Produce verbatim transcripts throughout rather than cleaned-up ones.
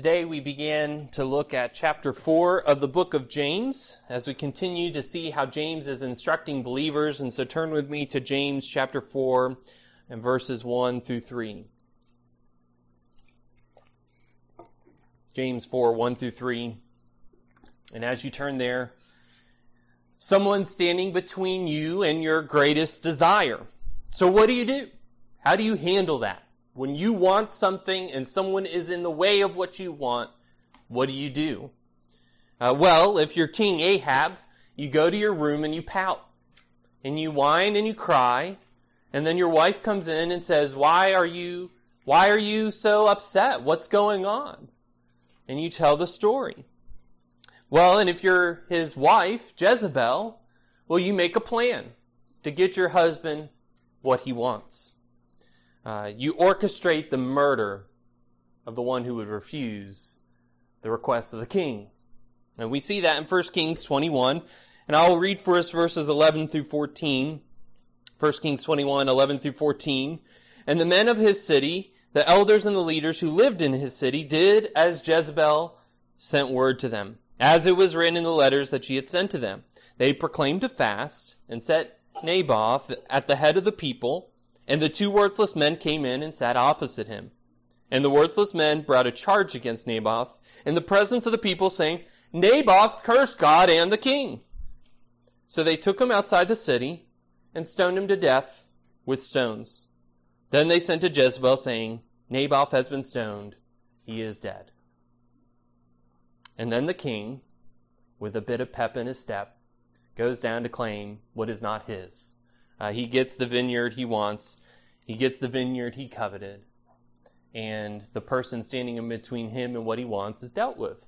Today we begin to look at chapter four of the book of James as we continue to see how James is instructing believers. And so turn with me to James chapter four and verses one through three. James four, one through three. And as you turn there, someone standing between you and your greatest desire. So what do you do? How do you handle that? When you want something and someone is in the way of what you want, what do you do? Uh, well, if you're King Ahab, you go to your room and you pout. And you whine and you cry. And then your wife comes in and says, Why are you, why are you so upset? What's going on? And you tell the story. Well, and if you're his wife, Jezebel, well, you make a plan to get your husband what he wants. Uh, you orchestrate the murder of the one who would refuse the request of the king. And we see that in First Kings twenty-one. And I'll read for us verses eleven through fourteen. First Kings twenty-one, eleven through fourteen. And the men of his city, the elders and the leaders who lived in his city, did as Jezebel sent word to them, as it was written in the letters that she had sent to them. They proclaimed a fast and set Naboth at the head of the people. And the two worthless men came in and sat opposite him. And the worthless men brought a charge against Naboth in the presence of the people, saying, Naboth cursed God and the king. So they took him outside the city and stoned him to death with stones. Then they sent to Jezebel, saying, Naboth has been stoned. He is dead. And then the king, with a bit of pep in his step, goes down to claim what is not his. Uh, he gets the vineyard he wants. He gets the vineyard he coveted. And the person standing in between him and what he wants is dealt with.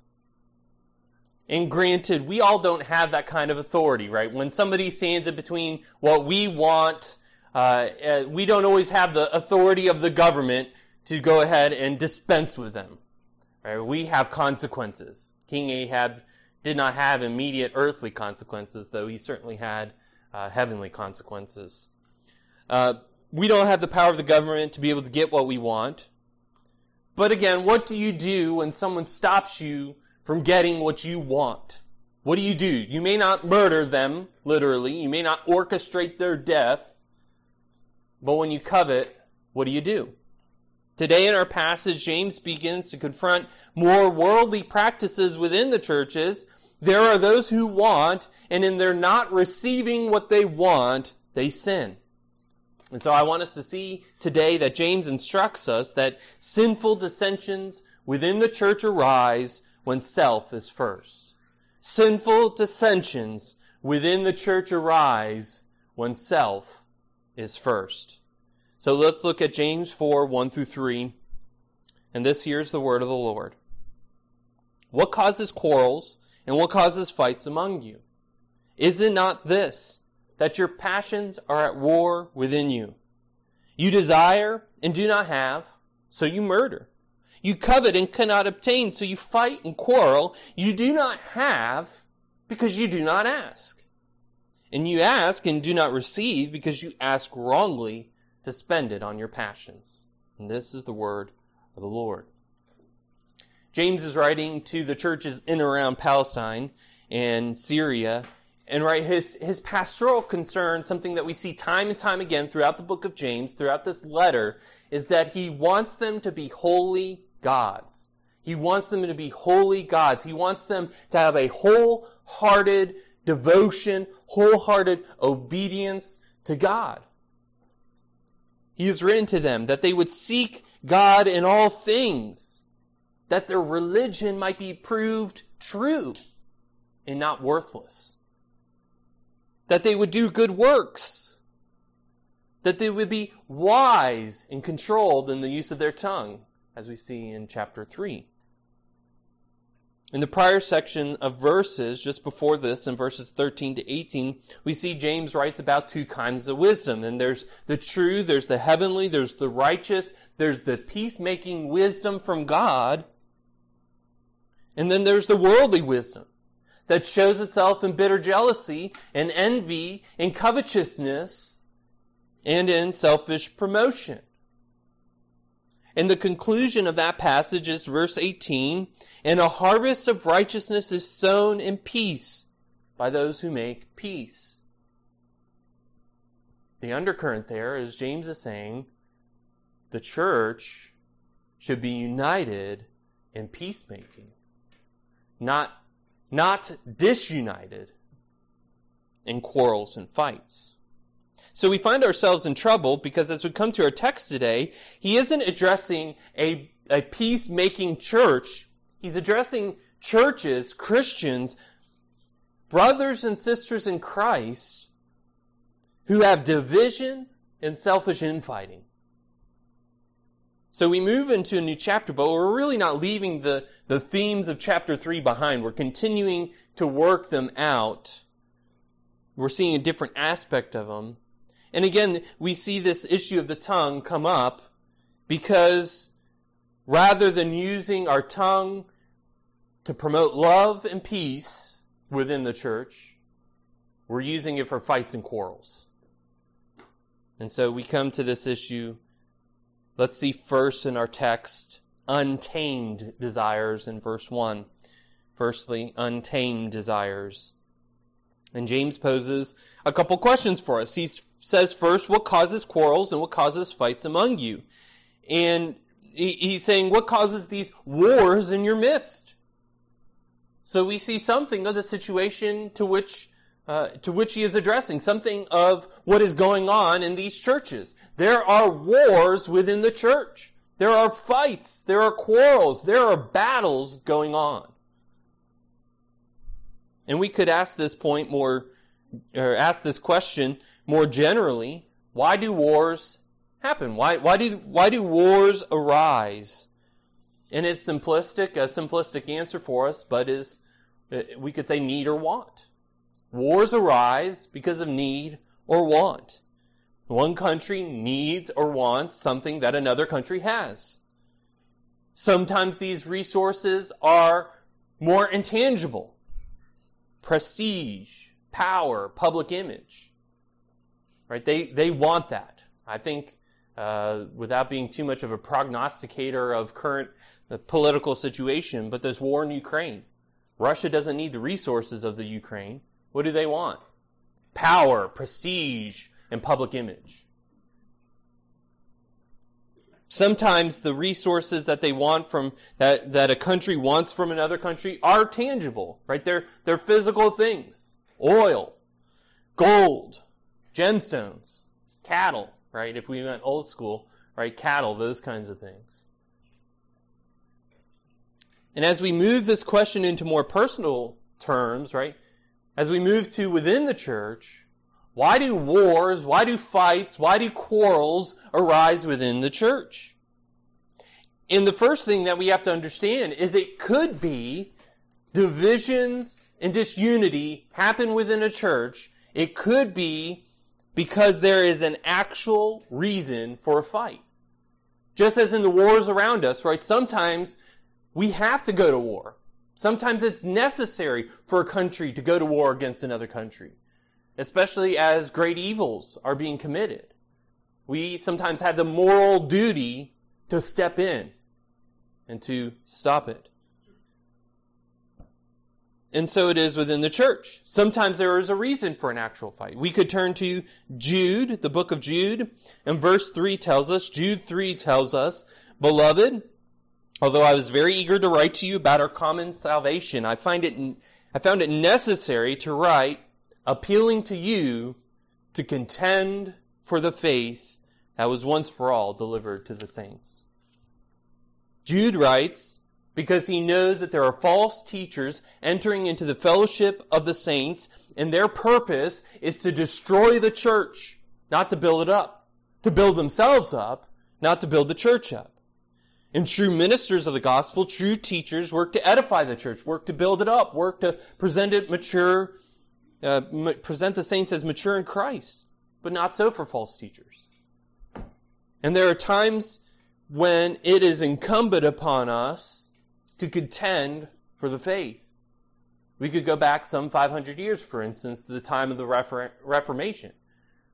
And granted, we all don't have that kind of authority, right? When somebody stands in between what we want, uh, uh, we don't always have the authority of the government to go ahead and dispense with them. Right? We have consequences. King Ahab did not have immediate earthly consequences, though he certainly had Uh, heavenly consequences. Uh, we don't have the power of the government to be able to get what we want. But again, what do you do when someone stops you from getting what you want? What do you do? You may not murder them, literally. You may not orchestrate their death. But when you covet, what do you do? Today in our passage, James begins to confront more worldly practices within the churches. There are those who want, and in their not receiving what they want, they sin. And so I want us to see today that James instructs us that sinful dissensions within the church arise when self is first. Sinful dissensions within the church arise when self is first. So let's look at James four, one through three. And this here's the word of the Lord. What causes quarrels? And what causes fights among you? Is it not this, that your passions are at war within you? You desire and do not have, so you murder. You covet and cannot obtain, so you fight and quarrel. You do not have, because you do not ask. And you ask and do not receive, because you ask wrongly to spend it on your passions. And this is the word of the Lord. James is writing to the churches in and around Palestine and Syria. And right, his, his pastoral concern, something that we see time and time again throughout the book of James, throughout this letter, is that he wants them to be holy gods. He wants them to be holy gods. He wants them to have a wholehearted devotion, wholehearted obedience to God. He has written to them that they would seek God in all things, that their religion might be proved true and not worthless, that they would do good works, that they would be wise and controlled in the use of their tongue, as we see in chapter three. In the prior section of verses, just before this, in verses thirteen to eighteen, we see James writes about two kinds of wisdom. And there's the true, there's the heavenly, there's the righteous, there's the peacemaking wisdom from God. And then there's the worldly wisdom that shows itself in bitter jealousy and envy and covetousness and in selfish promotion. And the conclusion of that passage is verse eighteen, and a harvest of righteousness is sown in peace by those who make peace. The undercurrent there is James is saying the church should be united in peacemaking, not, not disunited in quarrels and fights. So we find ourselves in trouble because as we come to our text today, he isn't addressing a, a peacemaking church. He's addressing churches, Christians, brothers and sisters in Christ who have division and selfish infighting. So we move into a new chapter, but we're really not leaving the, the themes of chapter three behind. We're continuing to work them out. We're seeing a different aspect of them. And again, we see this issue of the tongue come up because rather than using our tongue to promote love and peace within the church, we're using it for fights and quarrels. And so we come to this issue. Let's see first in our text, untamed desires in verse one. Firstly, untamed desires. And James poses a couple questions for us. He says first, what causes quarrels and what causes fights among you? And he's saying, what causes these wars in your midst? So we see something of the situation to which uh, to which he is addressing, something of what is going on in these churches. There are wars within the church. There are fights. There are quarrels. There are battles going on. And we could ask this point more, or ask this question more generally: why do wars happen? Why why do why do wars arise? And it's simplistic, a simplistic answer for us, but is we could say need or want. Wars arise because of need or want. One country needs or wants something that another country has. Sometimes these resources are more intangible. Prestige, power, public image, right? They they want that. I think, uh, without being too much of a prognosticator of current uh, political situation, but there's war in Ukraine. Russia doesn't need the resources of the Ukraine. What do they want? Power, prestige, and public image. Sometimes the resources that they want from that, that a country wants from another country are tangible, right? They're they're physical things. Oil, gold, gemstones, cattle, right? If we went old school, right? Cattle, those kinds of things. And as we move this question into more personal terms, right? As we move to within the church, why do wars, why do fights, why do quarrels arise within the church? And the first thing that we have to understand is it could be divisions and disunity happen within a church. It could be because there is an actual reason for a fight. Just as in the wars around us, right? Sometimes we have to go to war. Sometimes it's necessary for a country to go to war against another country, especially as great evils are being committed. We sometimes have the moral duty to step in and to stop it. And so it is within the church. Sometimes there is a reason for an actual fight. We could turn to Jude, the book of Jude, and verse three tells us, Jude three tells us, "Beloved, although I was very eager to write to you about our common salvation, I find it, I found it necessary to write appealing to you to contend for the faith that was once for all delivered to the saints." Jude writes, because he knows that there are false teachers entering into the fellowship of the saints, and their purpose is to destroy the church, not to build it up, to build themselves up, not to build the church up. And true ministers of the gospel, true teachers, work to edify the church, work to build it up, work to present it mature, Uh, present the saints as mature in Christ, but not so for false teachers. And there are times when it is incumbent upon us to contend for the faith. We could go back some five hundred years, for instance, to the time of the Refor- Reformation,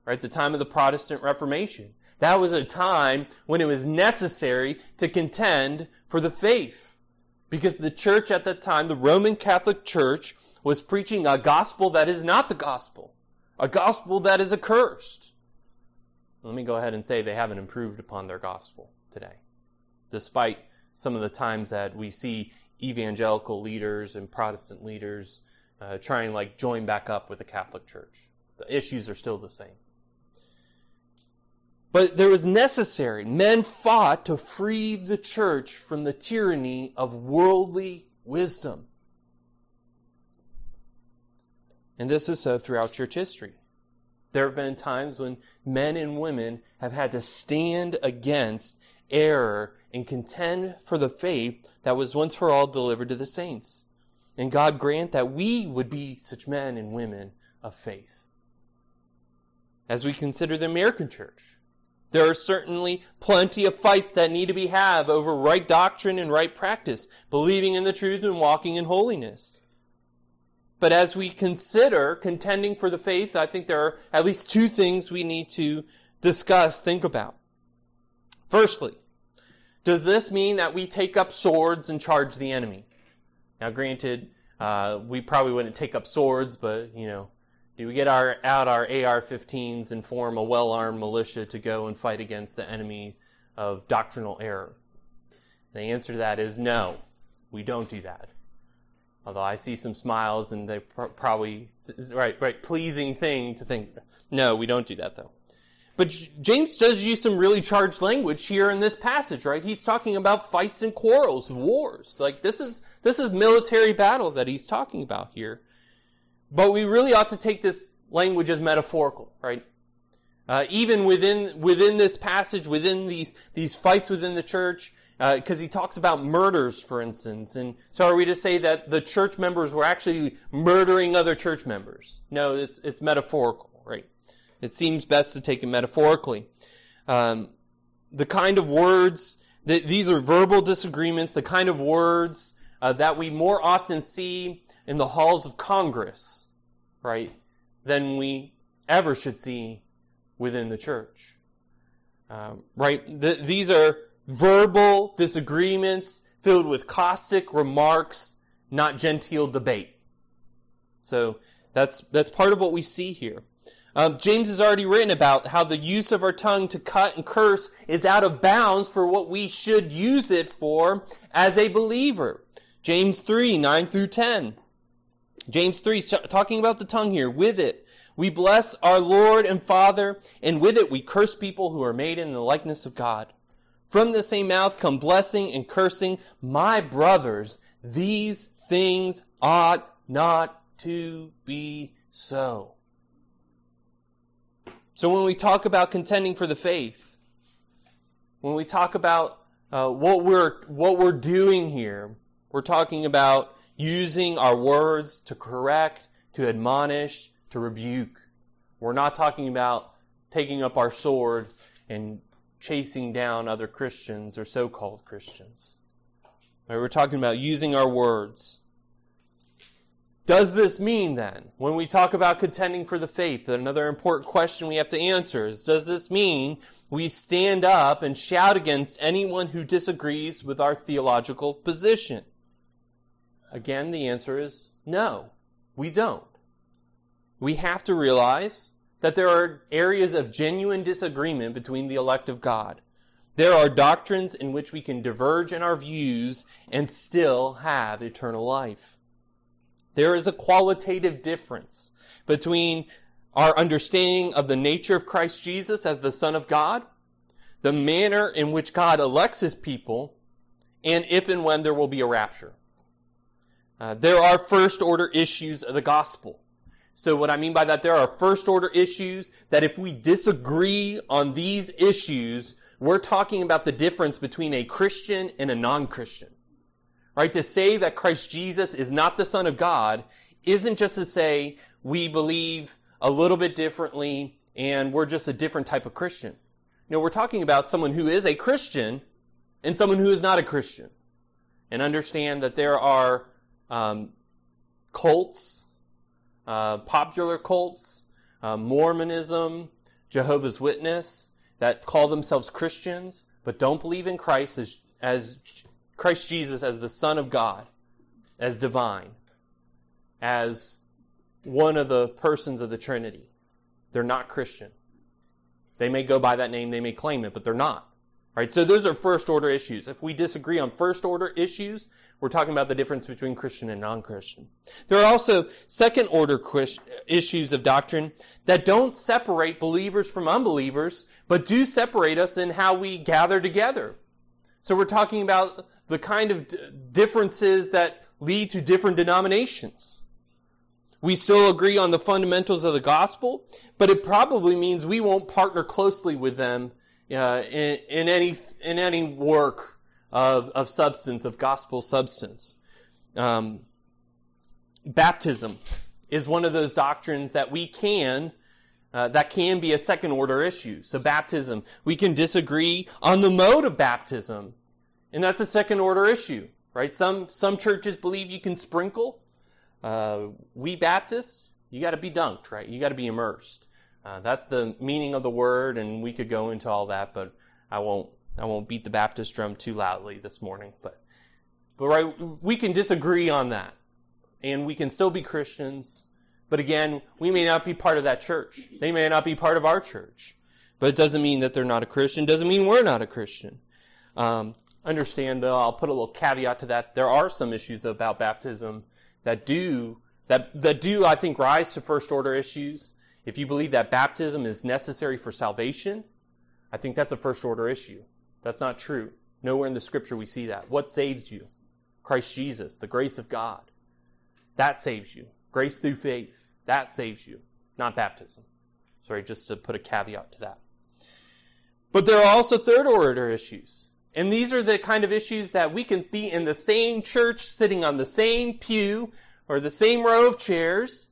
right? The time of the Protestant Reformation. That was a time when it was necessary to contend for the faith. Because the church at that time, the Roman Catholic Church, was preaching a gospel that is not the gospel. A gospel that is accursed. Let me go ahead and say they haven't improved upon their gospel today. Despite some of the times that we see evangelical leaders and Protestant leaders uh, trying to like, join back up with the Catholic Church. The issues are still the same. But there was necessary. Men fought to free the church from the tyranny of worldly wisdom. And this is so throughout church history. There have been times when men and women have had to stand against error and contend for the faith that was once for all delivered to the saints. And God grant that we would be such men and women of faith. As we consider the American church, there are certainly plenty of fights that need to be had over right doctrine and right practice, believing in the truth and walking in holiness. But as we consider contending for the faith, I think there are at least two things we need to discuss, think about. Firstly, does this mean that we take up swords and charge the enemy? Now, granted, uh, we probably wouldn't take up swords, but, you know, do we get our, out our A R fifteens and form a well-armed militia to go and fight against the enemy of doctrinal error? The answer to that is no, we don't do that. Although I see some smiles and they pr- probably, right, right, pleasing thing to think. No, we don't do that though. But J- James does use some really charged language here in this passage, right? He's talking about fights and quarrels, wars. Like this is, this is military battle that he's talking about here. But we really ought to take this language as metaphorical, right? Uh, even within within this passage, within these these fights within the church, because uh, he talks about murders, for instance. And so are we to say that the church members were actually murdering other church members? No, it's it's metaphorical, right? It seems best to take it metaphorically. Um, the kind of words, th- these are verbal disagreements, the kind of words uh, that we more often see in the halls of Congress, right, than we ever should see within the church, um, right? Th- these are verbal disagreements filled with caustic remarks, not genteel debate. So that's that's part of what we see here. Um, James has already written about how the use of our tongue to cut and curse is out of bounds for what we should use it for as a believer. James three, nine through ten. James three, talking about the tongue here. With it, we bless our Lord and Father, and with it we curse people who are made in the likeness of God. From the same mouth come blessing and cursing. My brothers, these things ought not to be so. So when we talk about contending for the faith, when we talk about uh, what we're what we're doing here, we're talking about using our words to correct, to admonish, to rebuke. We're not talking about taking up our sword and chasing down other Christians or so-called Christians. We're talking about using our words. Does this mean then, when we talk about contending for the faith, that another important question we have to answer is, does this mean we stand up and shout against anyone who disagrees with our theological position? Again, the answer is no, we don't. We have to realize that there are areas of genuine disagreement between the elect of God. There are doctrines in which we can diverge in our views and still have eternal life. There is a qualitative difference between our understanding of the nature of Christ Jesus as the Son of God, the manner in which God elects his people, and if and when there will be a rapture. Uh, there are first-order issues of the gospel. So what I mean by that, there are first-order issues that if we disagree on these issues, we're talking about the difference between a Christian and a non-Christian. Right? To say that Christ Jesus is not the Son of God isn't just to say we believe a little bit differently and we're just a different type of Christian. No, we're talking about someone who is a Christian and someone who is not a Christian. And understand that there are Um, cults, uh, popular cults, uh, Mormonism, Jehovah's Witness. that call themselves Christians but don't believe in Christ as, as Christ Jesus as the Son of God, as divine, as one of the persons of the Trinity. They're not Christian. They may go by that name, they may claim it, but they're not. Right? So those are first-order issues. If we disagree on first-order issues, we're talking about the difference between Christian and non-Christian. There are also second-order issues of doctrine that don't separate believers from unbelievers, but do separate us in how we gather together. So we're talking about the kind of differences that lead to different denominations. We still agree on the fundamentals of the gospel, but it probably means we won't partner closely with them uh, in, in any in any work of of substance, of gospel substance. Um, baptism is one of those doctrines that we can uh, that can be a second order issue. So baptism, we can disagree on the mode of baptism, and that's a second order issue, right? Some some churches believe you can sprinkle. Uh, we Baptists, you got to be dunked, right? You got to be immersed. Uh, that's the meaning of the word, and we could go into all that, but I won't. I won't beat the Baptist drum too loudly this morning. But, but right, we can disagree on that, and we can still be Christians. But again, we may not be part of that church. They may not be part of our church. But it doesn't mean that they're not a Christian. Doesn't mean we're not a Christian. Um, understand, though, I'll put a little caveat to that. There are some issues about baptism that do, that, that do, I think, rise to first-order issues. If you believe that baptism is necessary for salvation, I think that's a first-order issue. That's not true. Nowhere in the Scripture we see that. What saves you? Christ Jesus, the grace of God. That saves you. Grace through faith. That saves you. Not baptism. Sorry, just to put a caveat to that. But there are also third-order issues. And these are the kind of issues that we can be in the same church, sitting on the same pew or the same row of chairs,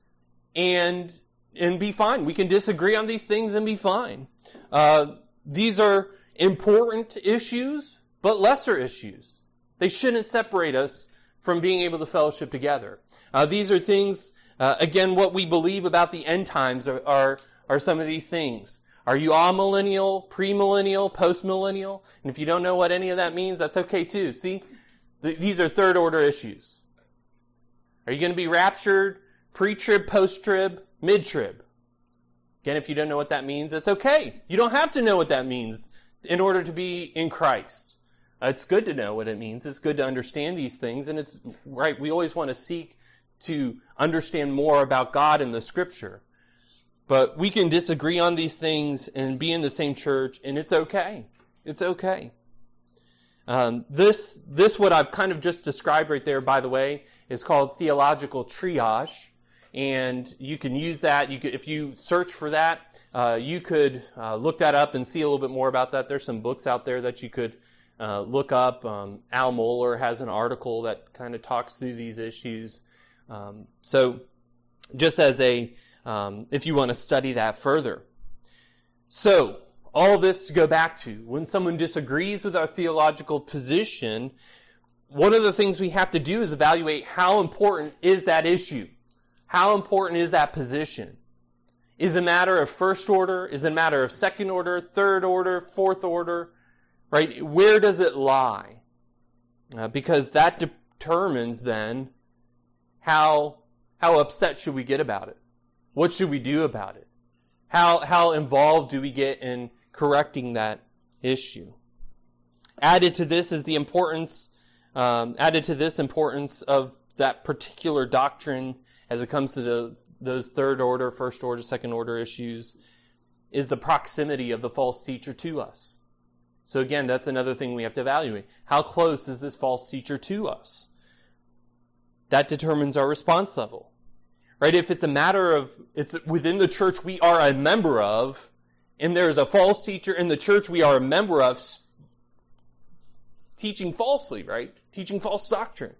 and and be fine. We can disagree on these things and be fine. Uh, these are important issues, but lesser issues. They shouldn't separate us from being able to fellowship together. Uh, these are things, uh, again, what we believe about the end times are are, are some of these things. Are you amillennial, premillennial, postmillennial? And if you don't know what any of that means, that's okay too. See, Th- these are third-order issues. Are you going to be raptured, pre-trib, post-trib, mid-trib? Again, if you don't know what that means, that's okay. You don't have to know what that means in order to be in Christ. Uh, it's good to know what it means. It's good to understand these things. And it's right, we always want to seek to understand more about God in the Scripture. But we can disagree on these things and be in the same church, and it's okay. It's okay. Um, this, this what I've kind of just described right there, by the way, is called theological triage. And you can use that. You could, if you search for that, uh, you could uh, look that up and see a little bit more about that. There's some books out there that you could uh, look up. Um, Al Mohler has an article that kind of talks through these issues. Um, so just as a... Um, if you want to study that further. So, all this to go back to, when someone disagrees with our theological position, one of the things we have to do is evaluate how important is that issue? How important is that position? Is it a matter of first order? Is it a matter of second order, third order, fourth order? Right? Where does it lie? Uh, because that determines then how, how upset should we get about it? What should we do about it? How how involved do we get in correcting that issue? Added to this is the importance, um, added to this importance of that particular doctrine as it comes to the, those third order, first order, second order issues is the proximity of the false teacher to us. So again, that's another thing we have to evaluate. How close is this false teacher to us? That determines our response level. Right, if it's a matter of, it's within the church we are a member of, and there is a false teacher in the church we are a member of teaching falsely, right? Teaching false doctrine.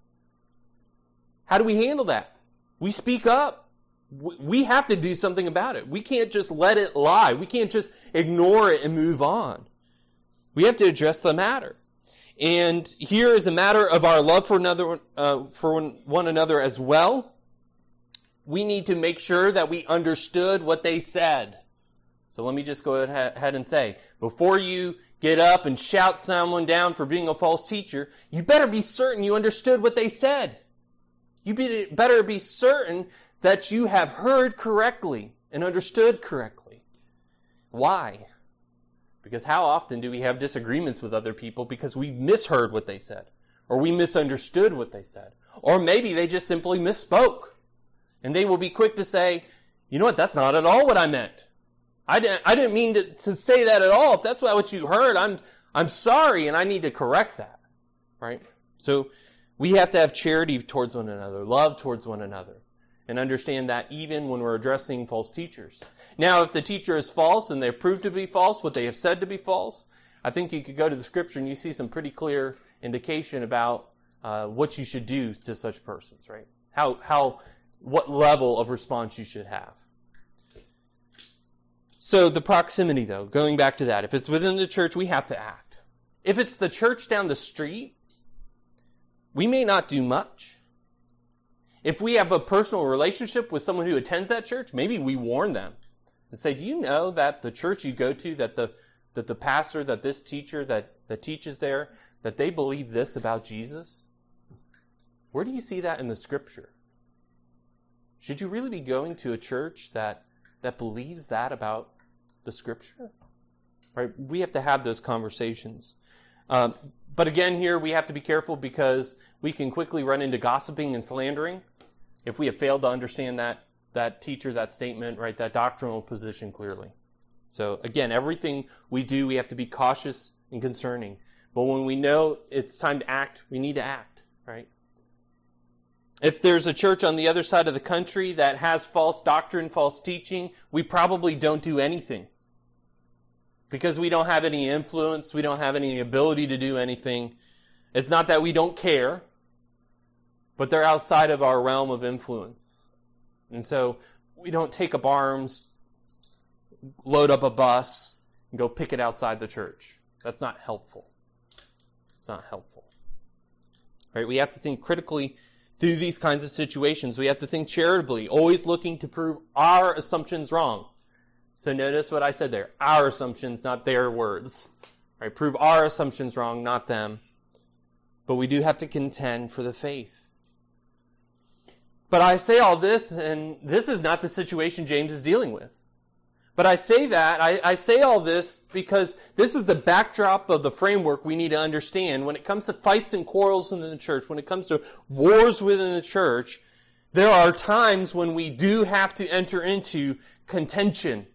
How do we handle that? We speak up. We have to do something about it. We can't just let it lie. We can't just ignore it and move on. We have to address the matter. And here is a matter of our love for another, uh, for one another as well. We need to make sure that we understood what they said. So let me just go ahead and say, before you get up and shout someone down for being a false teacher, you better be certain you understood what they said. You better be certain that you have heard correctly and understood correctly. Why? Because how often do we have disagreements with other people because we misheard what they said, or we misunderstood what they said, or maybe they just simply misspoke, and they will be quick to say, you know what, that's not at all what I meant. I didn't, I didn't mean to, to say that at all. If that's what you heard, I'm I'm sorry, and I need to correct that, right? So we have to have charity towards one another, love towards one another, and understand that even when we're addressing false teachers. Now, if the teacher is false and they're proved to be false, what they have said to be false, I think you could go to the Scripture and you see some pretty clear indication about uh, what you should do to such persons, right? How how what level of response you should have. So the proximity, though, going back to that, if it's within the church, we have to act. If it's the church down the street, we may not do much. If we have a personal relationship with someone who attends that church, maybe we warn them and say, do you know that the church you go to, that the that the pastor, that this teacher that, that teaches there, that they believe this about Jesus? Where do you see that in the Scripture? Should you really be going to a church that, that believes that about the Scripture? Right? We have to have those conversations. Um, but again, here we have to be careful because we can quickly run into gossiping and slandering if we have failed to understand that that teacher, that statement, right, that doctrinal position clearly. So again, everything we do, we have to be cautious and concerning. But when we know it's time to act, we need to act, right? If there's a church on the other side of the country that has false doctrine, false teaching, we probably don't do anything. Because we don't have any influence, we don't have any ability to do anything. It's not that we don't care, but they're outside of our realm of influence. And so we don't take up arms, load up a bus, and go picket outside the church. That's not helpful. It's not helpful. Right? We have to think critically through these kinds of situations. We have to think charitably, always looking to prove our assumptions wrong. So notice what I said there. Our assumptions, not their words. Right? Prove our assumptions wrong, not them. But we do have to contend for the faith. But I say all this, and this is not the situation James is dealing with. But I say that, I, I say all this because this is the backdrop of the framework we need to understand. When it comes to fights and quarrels within the church, when it comes to wars within the church, there are times when we do have to enter into contention.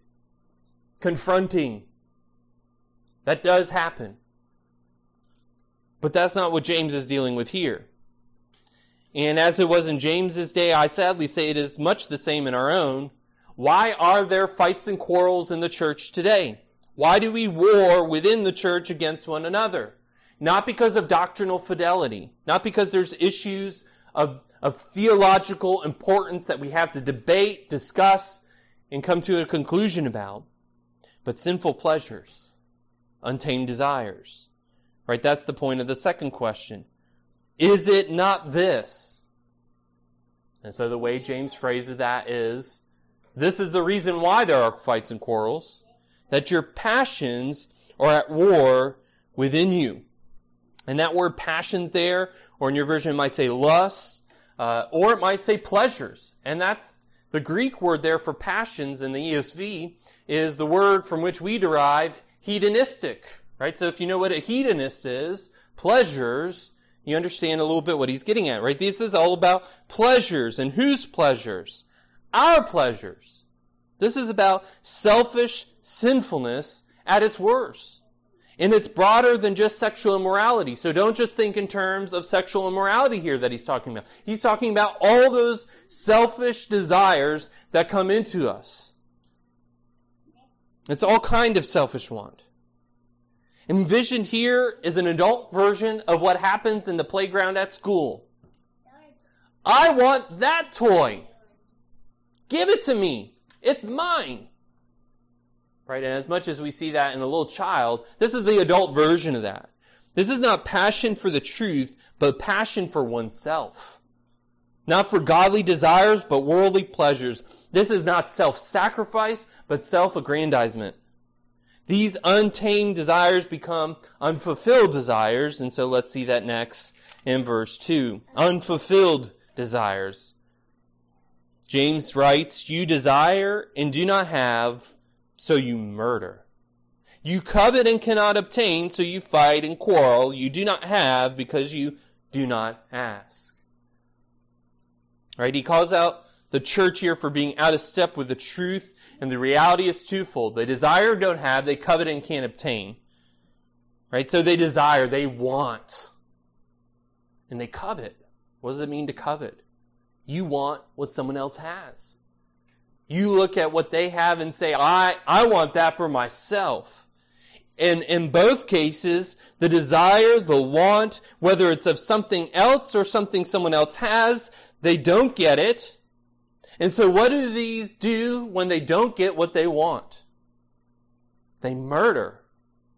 Confronting. That does happen. But that's not what James is dealing with here. And as it was in James's day, I sadly say it is much the same in our own. Why are there fights and quarrels in the church today? Why do we war within the church against one another? Not because of doctrinal fidelity. Not because there's issues of, of theological importance that we have to debate, discuss, and come to a conclusion about. But sinful pleasures, untamed desires, right? That's the point of the second question. Is it not this? And so the way James phrases that is, this is the reason why there are fights and quarrels, that your passions are at war within you. And that word passions there, or in your version it might say lust, uh, or it might say pleasures. And that's the Greek word there for passions in the E S V is the word from which we derive hedonistic, right? So if you know what a hedonist is, pleasures, you understand a little bit what he's getting at, right? This is all about pleasures. And whose pleasures? Our pleasures. This is about selfish sinfulness at its worst. And it's broader than just sexual immorality. So don't just think in terms of sexual immorality here that he's talking about. He's talking about all those selfish desires that come into us. It's all kind of selfish want. Envisioned here is an adult version of what happens in the playground at school. I want that toy. Give it to me. It's mine. Right? And as much as we see that in a little child, this is the adult version of that. This is not passion for the truth, but passion for oneself. Not for godly desires, but worldly pleasures. This is not self-sacrifice, but self-aggrandizement. These untamed desires become unfulfilled desires. And so let's see that next in verse two. Unfulfilled desires. James writes, "You desire and do not have, so you murder. You covet and cannot obtain, so you fight and quarrel. You do not have because you do not ask." Right? He calls out the church here for being out of step with the truth, and the reality is twofold. They desire, don't have. They covet and can't obtain. Right? So they desire, they want, and they covet. What does it mean to covet? You want what someone else has. You look at what they have and say, I, I want that for myself. And in both cases, the desire, the want, whether it's of something else or something someone else has, they don't get it. And so what do these do when they don't get what they want? They murder.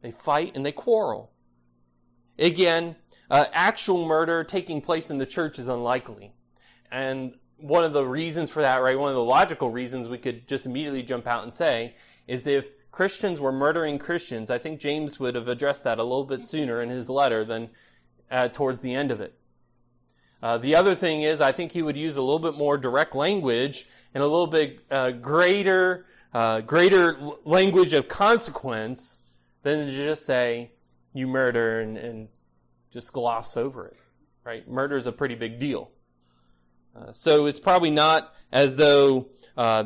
They fight and they quarrel. Again, uh, actual murder taking place in the church is unlikely. And one of the reasons for that, right, one of the logical reasons we could just immediately jump out and say is if Christians were murdering Christians, I think James would have addressed that a little bit sooner in his letter than uh, towards the end of it. Uh, the other thing is I think he would use a little bit more direct language and a little bit uh, greater, uh, greater language of consequence than to just say you murder and, and just gloss over it, right? Murder is a pretty big deal. Uh, so it's probably not as though uh,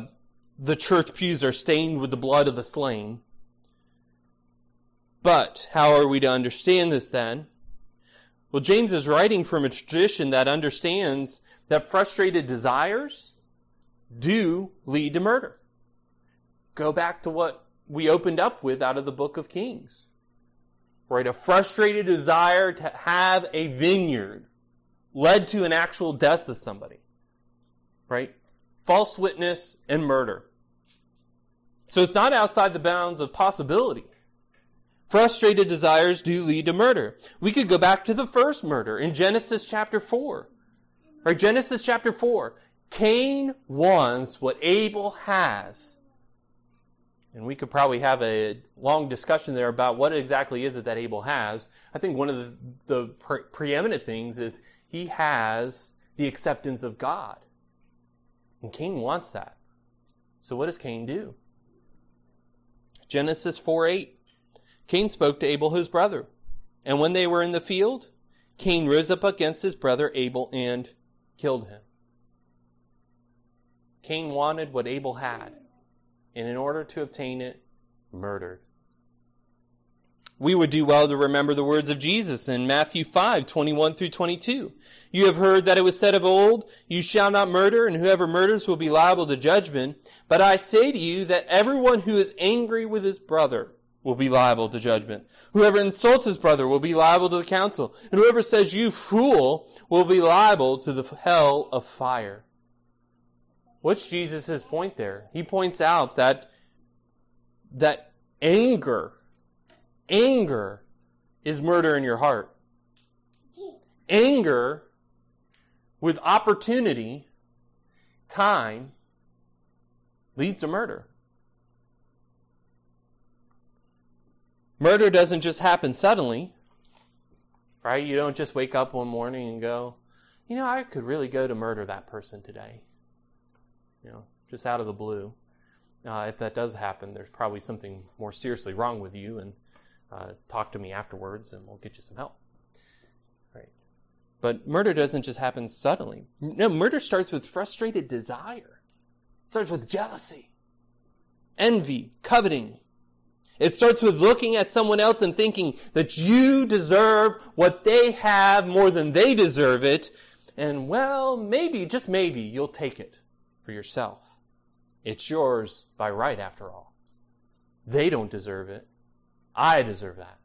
the church pews are stained with the blood of the slain. But how are we to understand this then? Well, James is writing from a tradition that understands that frustrated desires do lead to murder. Go back to what we opened up with out of the book of Kings. Right? A frustrated desire to have a vineyard led to an actual death of somebody, right? False witness and murder. So it's not outside the bounds of possibility. Frustrated desires do lead to murder. We could go back to the first murder in Genesis chapter four, right? Genesis chapter four. Cain wants what Abel has. And we could probably have a long discussion there about what exactly is it that Abel has. I think one of the, the pre- preeminent things is he has the acceptance of God. And Cain wants that. So what does Cain do? Genesis four eight. Cain spoke to Abel, his brother. And when they were in the field, Cain rose up against his brother Abel and killed him. Cain wanted what Abel had. And in order to obtain it, murdered. We would do well to remember the words of Jesus in Matthew five twenty-one through twenty-two. You have heard that it was said of old, you shall not murder, and whoever murders will be liable to judgment. But I say to you that everyone who is angry with his brother will be liable to judgment. Whoever insults his brother will be liable to the council. And whoever says, you fool, will be liable to the hell of fire. What's Jesus' point there? He points out that, that anger, anger is murder in your heart. Anger with opportunity, time, leads to murder. Murder doesn't just happen suddenly, right? You don't just wake up one morning and go, you know, I could really go to murder that person today. You know, just out of the blue. Uh, if that does happen, there's probably something more seriously wrong with you, and uh, talk to me afterwards and we'll get you some help. Right? But murder doesn't just happen suddenly. No, murder starts with frustrated desire. It starts with jealousy, envy, coveting. It starts with looking at someone else and thinking that you deserve what they have more than they deserve it. And well, maybe, just maybe, you'll take it. For yourself. It's yours by right after all. They don't deserve it. I deserve that.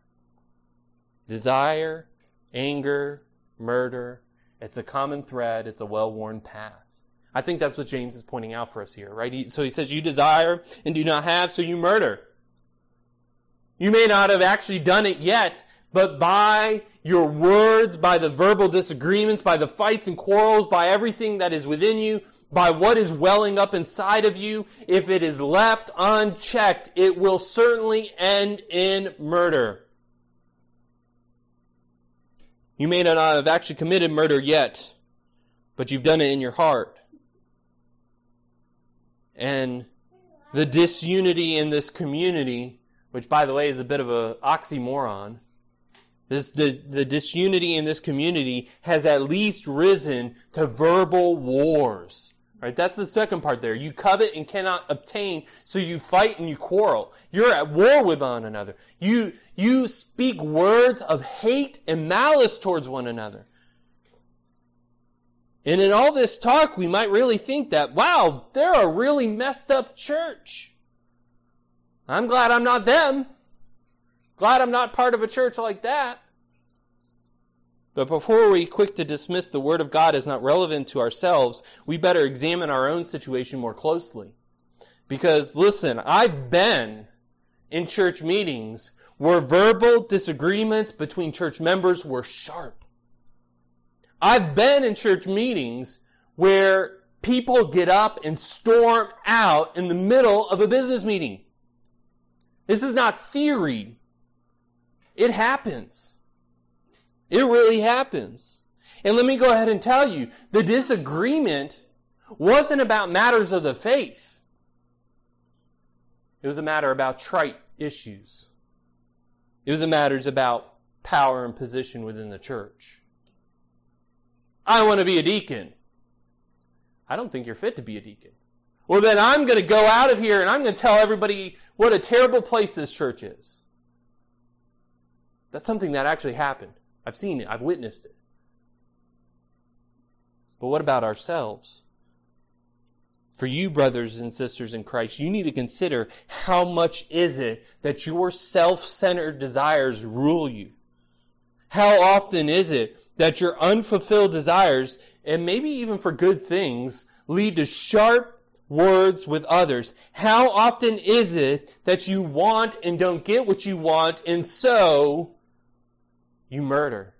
Desire, anger, murder, it's a common thread, it's a well-worn path. I think that's what James is pointing out for us here, right? He, so he says, you desire and do not have, so you murder. You may not have actually done it yet, but by your words, by the verbal disagreements, by the fights and quarrels, by everything that is within you, by what is welling up inside of you, if it is left unchecked, it will certainly end in murder. You may not have actually committed murder yet, but you've done it in your heart. And the disunity in this community, which, by the way, is a bit of an oxymoron, this, the, the disunity in this community has at least risen to verbal wars. Right? That's the second part there. You covet and cannot obtain, so you fight and you quarrel. You're at war with one another. You, you speak words of hate and malice towards one another. And in all this talk, we might really think that, wow, they're a really messed up church. I'm glad I'm not them. Glad I'm not part of a church like that. But before we're quick to dismiss the Word of God as not relevant to ourselves, we better examine our own situation more closely. Because, listen, I've been in church meetings where verbal disagreements between church members were sharp. I've been in church meetings where people get up and storm out in the middle of a business meeting. This is not theory. It happens. It really happens. And let me go ahead and tell you, the disagreement wasn't about matters of the faith. It was a matter about trite issues. It was a matter about power and position within the church. I want to be a deacon. I don't think you're fit to be a deacon. Well, then I'm going to go out of here and I'm going to tell everybody what a terrible place this church is. That's something that actually happened. I've seen it. I've witnessed it. But what about ourselves? For you, brothers and sisters in Christ, you need to consider how much is it that your self-centered desires rule you? How often is it that your unfulfilled desires, and maybe even for good things, lead to sharp words with others? How often is it that you want and don't get what you want, and so you murder,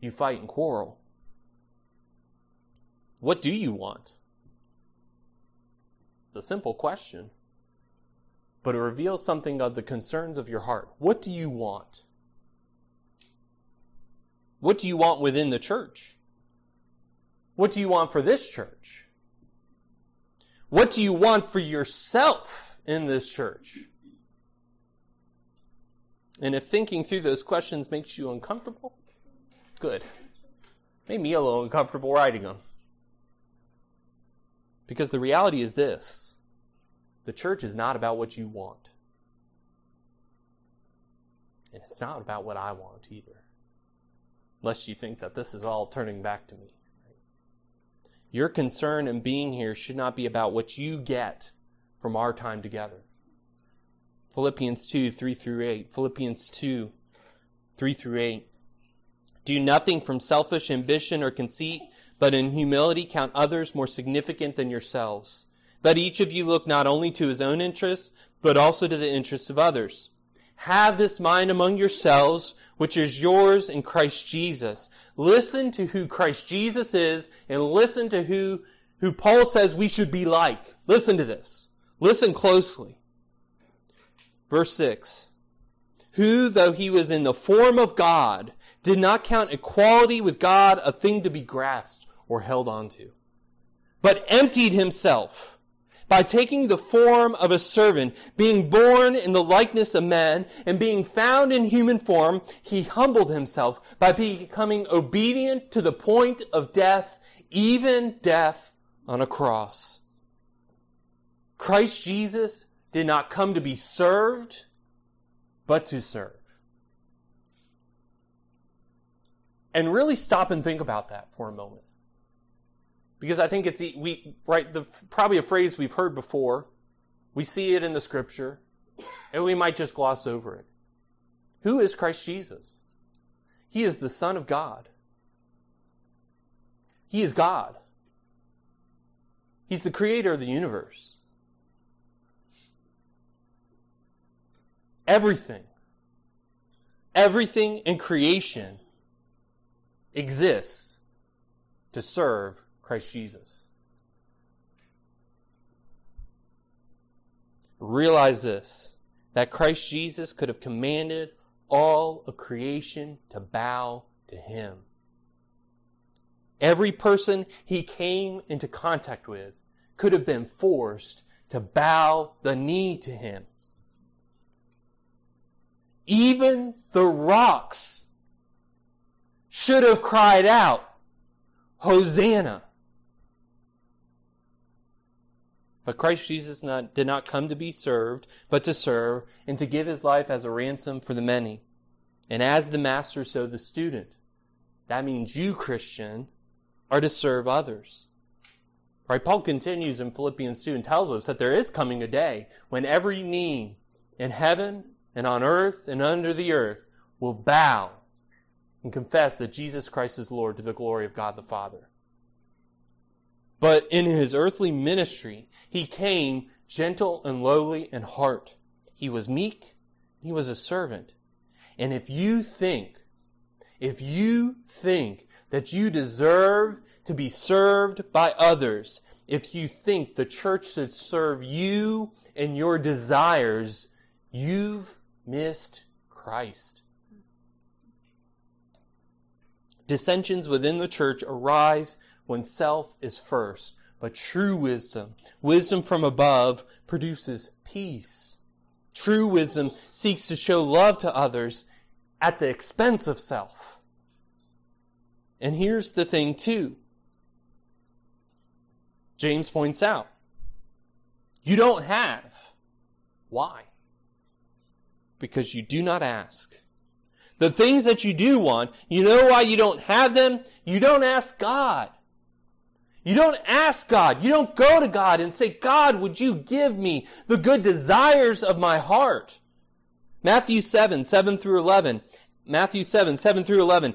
you fight and quarrel? What do you want? It's a simple question, but it reveals something of the concerns of your heart. What do you want? What do you want within the church? What do you want for this church? What do you want for yourself in this church? And if thinking through those questions makes you uncomfortable, good. Made me a little uncomfortable writing them. Because the reality is this: the church is not about what you want. And it's not about what I want either. Lest you think that this is all turning back to me. Your concern in being here should not be about what you get from our time together. Philippians two, three through eight. Philippians two, three through eight. Do nothing from selfish ambition or conceit, but in humility count others more significant than yourselves. Let each of you look not only to his own interests, but also to the interests of others. Have this mind among yourselves, which is yours in Christ Jesus. Listen to who Christ Jesus is, and listen to who, who Paul says we should be like. Listen to this. Listen closely. Verse six. Who, though he was in the form of God, did not count equality with God a thing to be grasped or held on to, but emptied himself by taking the form of a servant, being born in the likeness of man, and being found in human form, he humbled himself by becoming obedient to the point of death, even death on a cross. Christ Jesus did not come to be served, but to serve. And really stop and think about that for a moment. Because I think it's we right the probably a phrase we've heard before. We see it in the scripture, and we might just gloss over it. Who is Christ Jesus? He is the Son of God. He is God. He's the creator of the universe. Everything. Everything in creation exists to serve Christ Jesus. Realize this, that Christ Jesus could have commanded all of creation to bow to him. Every person he came into contact with could have been forced to bow the knee to him. Even the rocks should have cried out, Hosanna! But Christ Jesus not, did not come to be served, but to serve, and to give his life as a ransom for the many. And as the master, so the student. That means you, Christian, are to serve others. Right? Paul continues in Philippians two and tells us that there is coming a day when every knee in heaven and on earth and under the earth will bow and confess that Jesus Christ is Lord to the glory of God the Father. But in his earthly ministry, he came gentle and lowly in heart. He was meek. He was a servant. And if you think, if you think that you deserve to be served by others, if you think the church should serve you and your desires, you've missed Christ. Dissensions within the church arise when self is first, but true wisdom, wisdom from above, produces peace. True wisdom seeks to show love to others at the expense of self. And here's the thing too. James points out, you don't have. Why? Because you do not ask. The things that you do want, you know why you don't have them? You don't ask God. You don't ask God. You don't go to God and say, God, would you give me the good desires of my heart? Matthew seven, seven through eleven. Matthew seven, seven through eleven.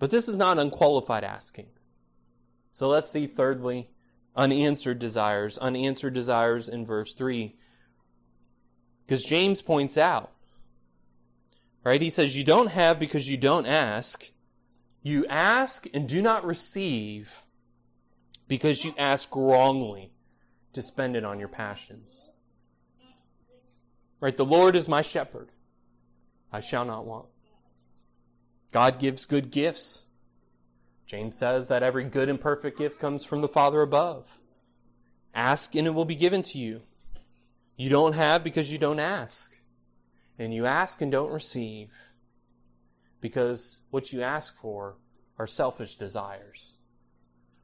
But this is not unqualified asking. So let's see, thirdly, unanswered desires. Unanswered desires in verse three. Because James points out, right? He says, you don't have because you don't ask. You ask and do not receive because you ask wrongly to spend it on your passions. Right? The Lord is my shepherd. I shall not want. God gives good gifts. James says that every good and perfect gift comes from the Father above. Ask and it will be given to you. You don't have because you don't ask. And you ask and don't receive because what you ask for are selfish desires.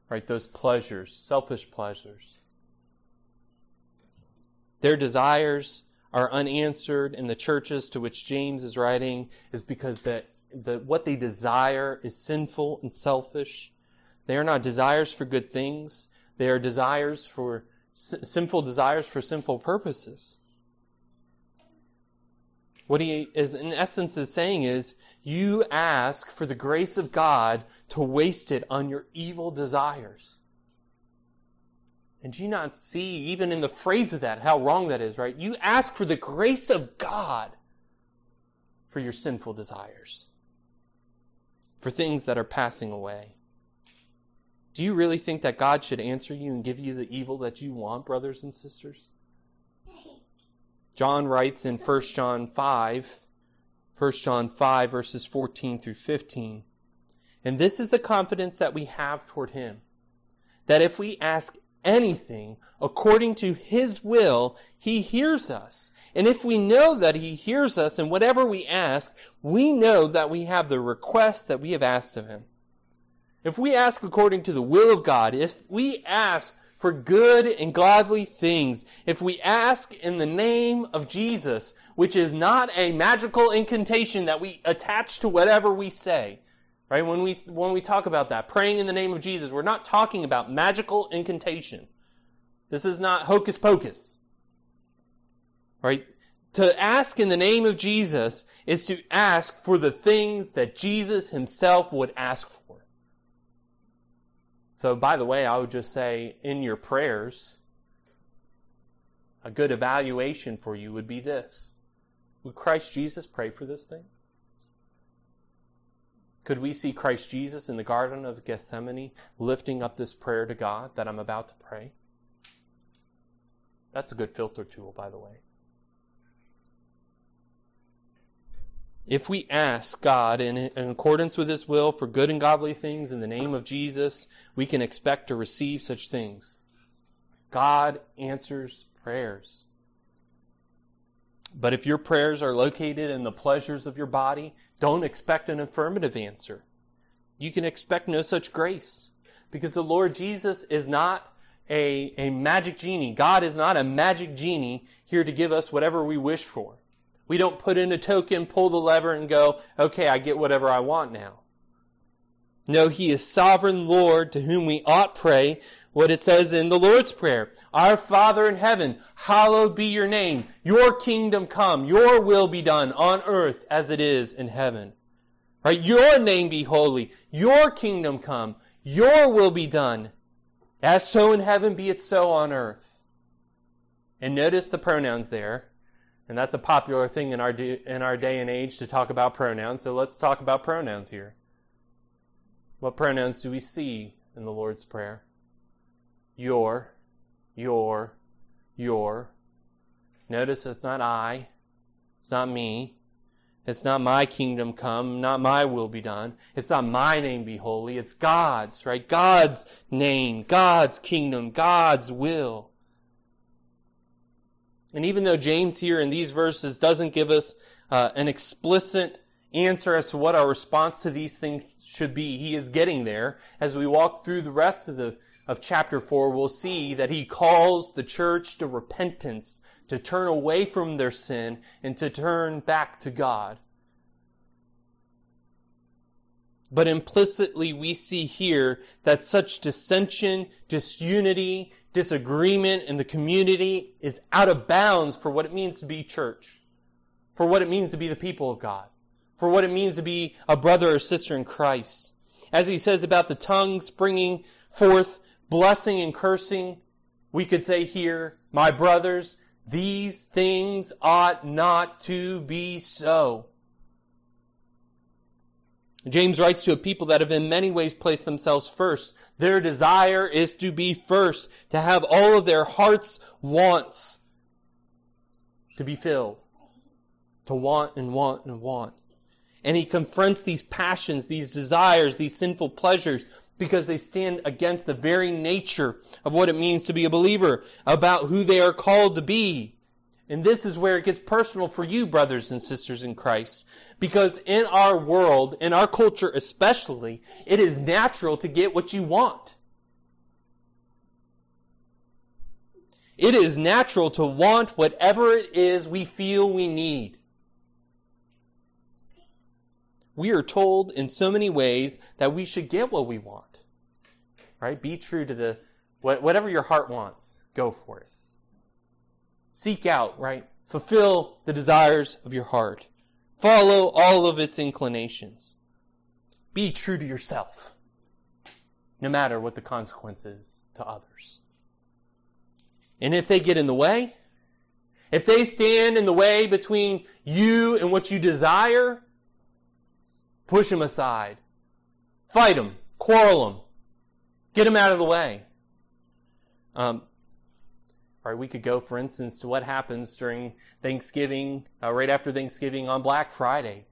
Right? Those pleasures, selfish pleasures. Their desires are unanswered in the churches to which James is writing is because that The, what they desire is sinful and selfish. They are not desires for good things. They are desires for s- sinful desires for sinful purposes. What he is in essence is saying is, you ask for the grace of God to waste it on your evil desires. And do you not see, even in the phrase of that, how wrong that is, right? You ask for the grace of God for your sinful desires, for things that are passing away. Do you really think that God should answer you and give you the evil that you want, brothers and sisters? John writes in First John five, First John five, verses fourteen through fifteen, and this is the confidence that we have toward him, that if we ask anything according to his will, he hears us. And if we know that he hears us in whatever we ask, we know that we have the request that we have asked of him. If we ask according to the will of God, if we ask for good and godly things if we ask in the name of Jesus, which is not a magical incantation that we attach to whatever we say. Right? When we, when we talk about that, praying in the name of Jesus, we're not talking about magical incantation. This is not hocus pocus. Right? To ask in the name of Jesus is to ask for the things that Jesus himself would ask for. So, by the way, I would just say, in your prayers, a good evaluation for you would be this. Would Christ Jesus pray for this thing? Could we see Christ Jesus in the Garden of Gethsemane lifting up this prayer to God that I'm about to pray? That's a good filter tool, by the way. If we ask God in, in accordance with his will for good and godly things in the name of Jesus, we can expect to receive such things. God answers prayers. But if your prayers are located in the pleasures of your body, don't expect an affirmative answer. You can expect no such grace, because the Lord Jesus is not a, a magic genie. God is not a magic genie here to give us whatever we wish for. We don't put in a token, pull the lever, and go, okay, I get whatever I want now. No, he is sovereign Lord to whom we ought pray what it says in the Lord's Prayer. Our Father in heaven, hallowed be your name. Your kingdom come. Your will be done on earth as it is in heaven. Right? Your name be holy. Your kingdom come. Your will be done. As so in heaven, be it so on earth. And notice the pronouns there. And that's a popular thing in our do, in our day and age to talk about pronouns. So let's talk about pronouns here. What pronouns do we see in the Lord's Prayer? Your, your, your. Notice it's not I. It's not me. It's not my kingdom come. Not my will be done. It's not my name be holy. It's God's, right? God's name, God's kingdom, God's will. And even though James here in these verses doesn't give us uh, an explicit answer as to what our response to these things should be, he is getting there. As we walk through the rest of the of chapter four, we'll see that he calls the church to repentance, to turn away from their sin, and to turn back to God. But implicitly we see here that such dissension, disunity, disagreement in the community is out of bounds for what it means to be church, for what it means to be the people of God, for what it means to be a brother or sister in Christ. As he says about the tongues bringing forth blessing and cursing, we could say here, my brothers, these things ought not to be so. James writes to a people that have in many ways placed themselves first. Their desire is to be first, to have all of their heart's wants to be filled, to want and want and want. And he confronts these passions, these desires, these sinful pleasures, because they stand against the very nature of what it means to be a believer, about who they are called to be. And this is where it gets personal for you, brothers and sisters in Christ. Because in our world, in our culture especially, it is natural to get what you want. It is natural to want whatever it is we feel we need. We are told in so many ways that we should get what we want. Right? Be true to the, whatever your heart wants, go for it. Seek out, right? Fulfill the desires of your heart. Follow all of its inclinations. Be true to yourself, no matter what the consequence is to others. And if they get in the way, if they stand in the way between you and what you desire, push them aside. Fight them. Quarrel them. Get them out of the way. Um... Right, we could go, for instance, to what happens during Thanksgiving, uh, right after Thanksgiving on Black Friday.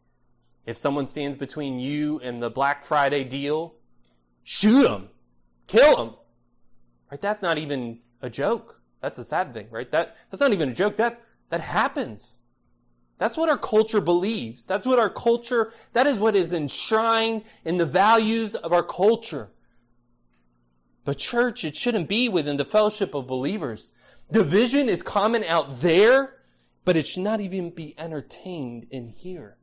If someone stands between you and the Black Friday deal, shoot them, kill them. Right, that's not even a joke. That's the sad thing, right? That that's not even a joke. That that happens. That's what our culture believes. That's what our culture. That is what is enshrined in the values of our culture. But church, it shouldn't be within the fellowship of believers. Division is common out there, but it should not even be entertained in here.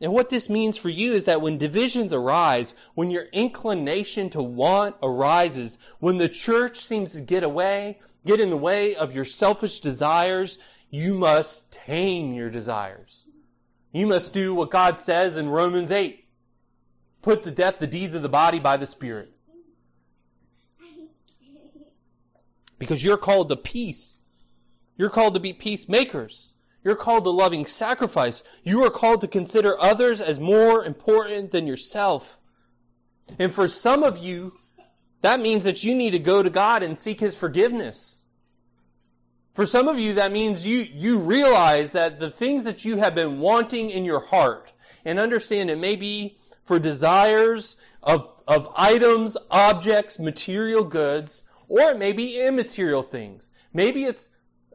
And what this means for you is that when divisions arise, when your inclination to want arises, when the church seems to get away, get in the way of your selfish desires, you must tame your desires. You must do what God says in Romans eight. Put to death the deeds of the body by the Spirit. Because you're called to peace. You're called to be peacemakers. You're called to loving sacrifice. You are called to consider others as more important than yourself. And for some of you, that means that you need to go to God and seek His forgiveness. For some of you, that means you, you realize that the things that you have been wanting in your heart, and understand it may be for desires of, of items, objects, material goods, or it may be immaterial things. Maybe it's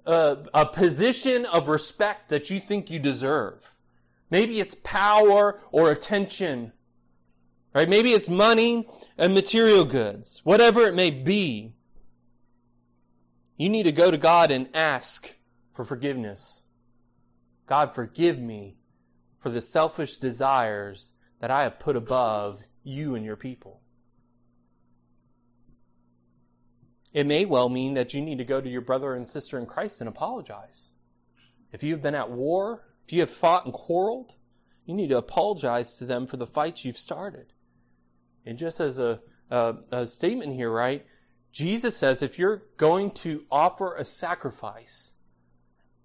A, a position of respect that you think you deserve. Maybe it's power or attention, right? Maybe it's money and material goods, whatever it may be. You need to go to God and ask for forgiveness. God, forgive me for the selfish desires that I have put above you and your people. It may well mean that you need to go to your brother and sister in Christ and apologize. If you've been at war, if you have fought and quarreled, you need to apologize to them for the fights you've started. And just as a, a, a statement here, right? Jesus says if you're going to offer a sacrifice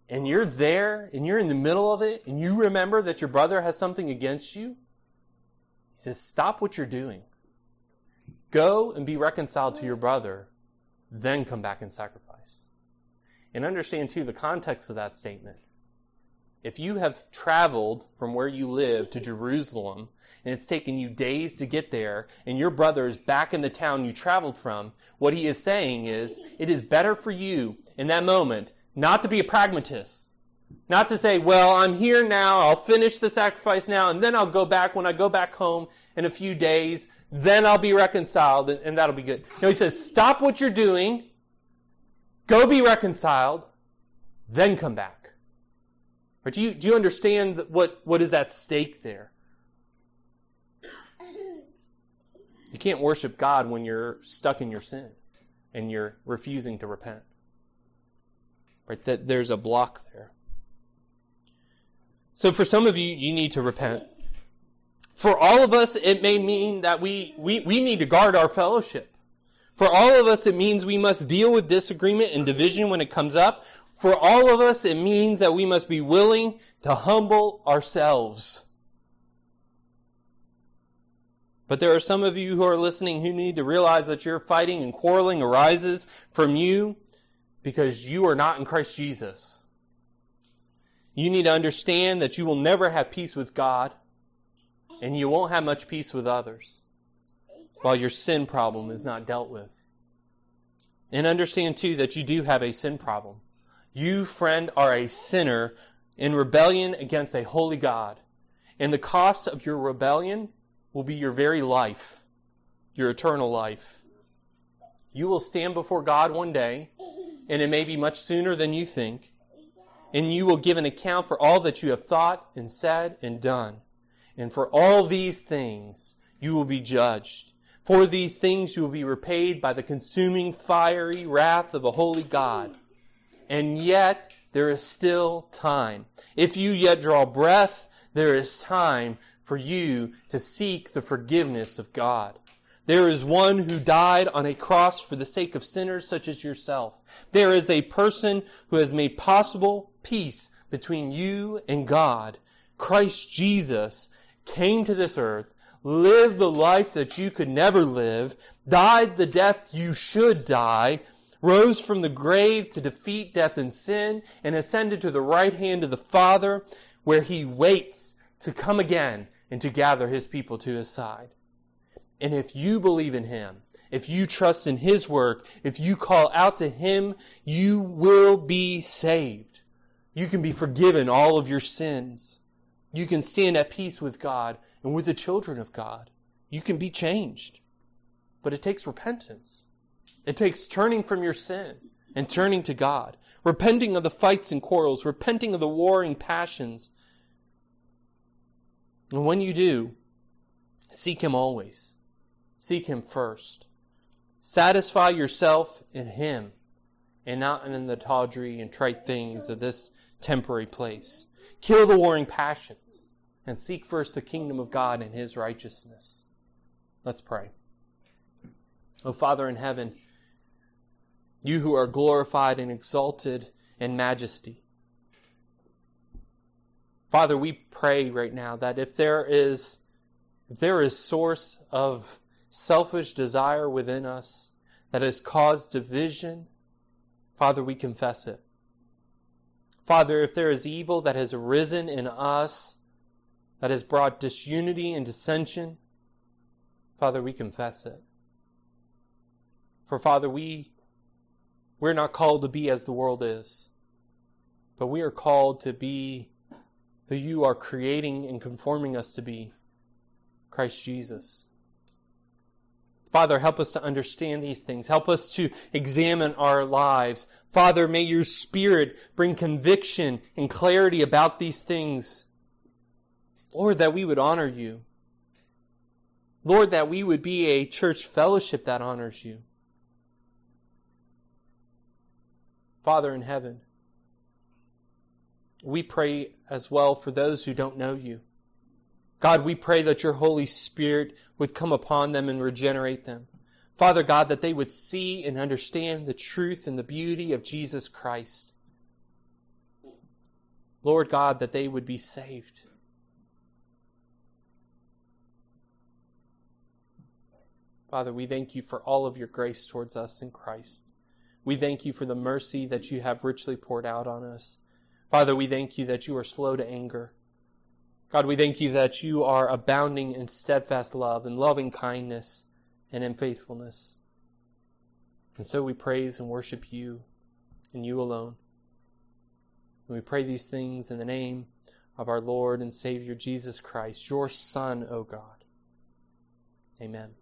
and you're there and you're in the middle of it and you remember that your brother has something against you, He says, stop what you're doing. Go and be reconciled to your brother. Then come back and sacrifice. And understand, too, the context of that statement. If you have traveled from where you live to Jerusalem, and it's taken you days to get there, and your brother is back in the town you traveled from, what he is saying is, it is better for you in that moment not to be a pragmatist. Not to say, well, I'm here now, I'll finish the sacrifice now, and then I'll go back. When I go back home in a few days, then I'll be reconciled, and that'll be good. No, he says, stop what you're doing, go be reconciled, then come back. But do you, do you understand what, what is at stake there? You can't worship God when you're stuck in your sin, and you're refusing to repent. Right? That there's a block there. So for some of you, you need to repent. For all of us, it may mean that we, we, we need to guard our fellowship. For all of us, it means we must deal with disagreement and division when it comes up. For all of us, it means that we must be willing to humble ourselves. But there are some of you who are listening who need to realize that your fighting and quarreling arises from you because you are not in Christ Jesus. You need to understand that you will never have peace with God, and you won't have much peace with others while your sin problem is not dealt with. And understand, too, that you do have a sin problem. You, friend, are a sinner in rebellion against a holy God, and the cost of your rebellion will be your very life, your eternal life. You will stand before God one day, and it may be much sooner than you think, and you will give an account for all that you have thought and said and done. And for all these things you will be judged. For these things you will be repaid by the consuming fiery wrath of a holy God. And yet there is still time. If you yet draw breath, there is time for you to seek the forgiveness of God. There is one who died on a cross for the sake of sinners such as yourself. There is a person who has made possible peace between you and God. Christ Jesus came to this earth, lived the life that you could never live, died the death you should die, rose from the grave to defeat death and sin, and ascended to the right hand of the Father, where He waits to come again and to gather His people to His side. And if you believe in Him, if you trust in His work, if you call out to Him, you will be saved. You can be forgiven all of your sins. You can stand at peace with God and with the children of God. You can be changed. But it takes repentance. It takes turning from your sin and turning to God. Repenting of the fights and quarrels. Repenting of the warring passions. And when you do, seek Him always. Seek Him first. Satisfy yourself in Him and not in the tawdry and trite things of this temporary place. Kill the warring passions and seek first the kingdom of God and His righteousness. Let's pray. O Father in heaven, You who are glorified and exalted in majesty. Father, we pray right now that if there is if there is source of selfish desire within us that has caused division, Father, we confess it. Father, if there is evil that has arisen in us that has brought disunity and dissension, Father, we confess it. For Father, we we're not called to be as the world is, but we are called to be who You are creating and conforming us to be, Christ Jesus. Father, help us to understand these things. Help us to examine our lives. Father, may Your Spirit bring conviction and clarity about these things. Lord, that we would honor You. Lord, that we would be a church fellowship that honors You. Father in heaven, we pray as well for those who don't know You. God, we pray that Your Holy Spirit would come upon them and regenerate them. Father God, that they would see and understand the truth and the beauty of Jesus Christ. Lord God, that they would be saved. Father, we thank You for all of Your grace towards us in Christ. We thank You for the mercy that You have richly poured out on us. Father, we thank You that You are slow to anger. God, we thank You that You are abounding in steadfast love and loving kindness and in faithfulness. And so we praise and worship You and You alone. And we pray these things in the name of our Lord and Savior Jesus Christ, Your Son, O God. Amen.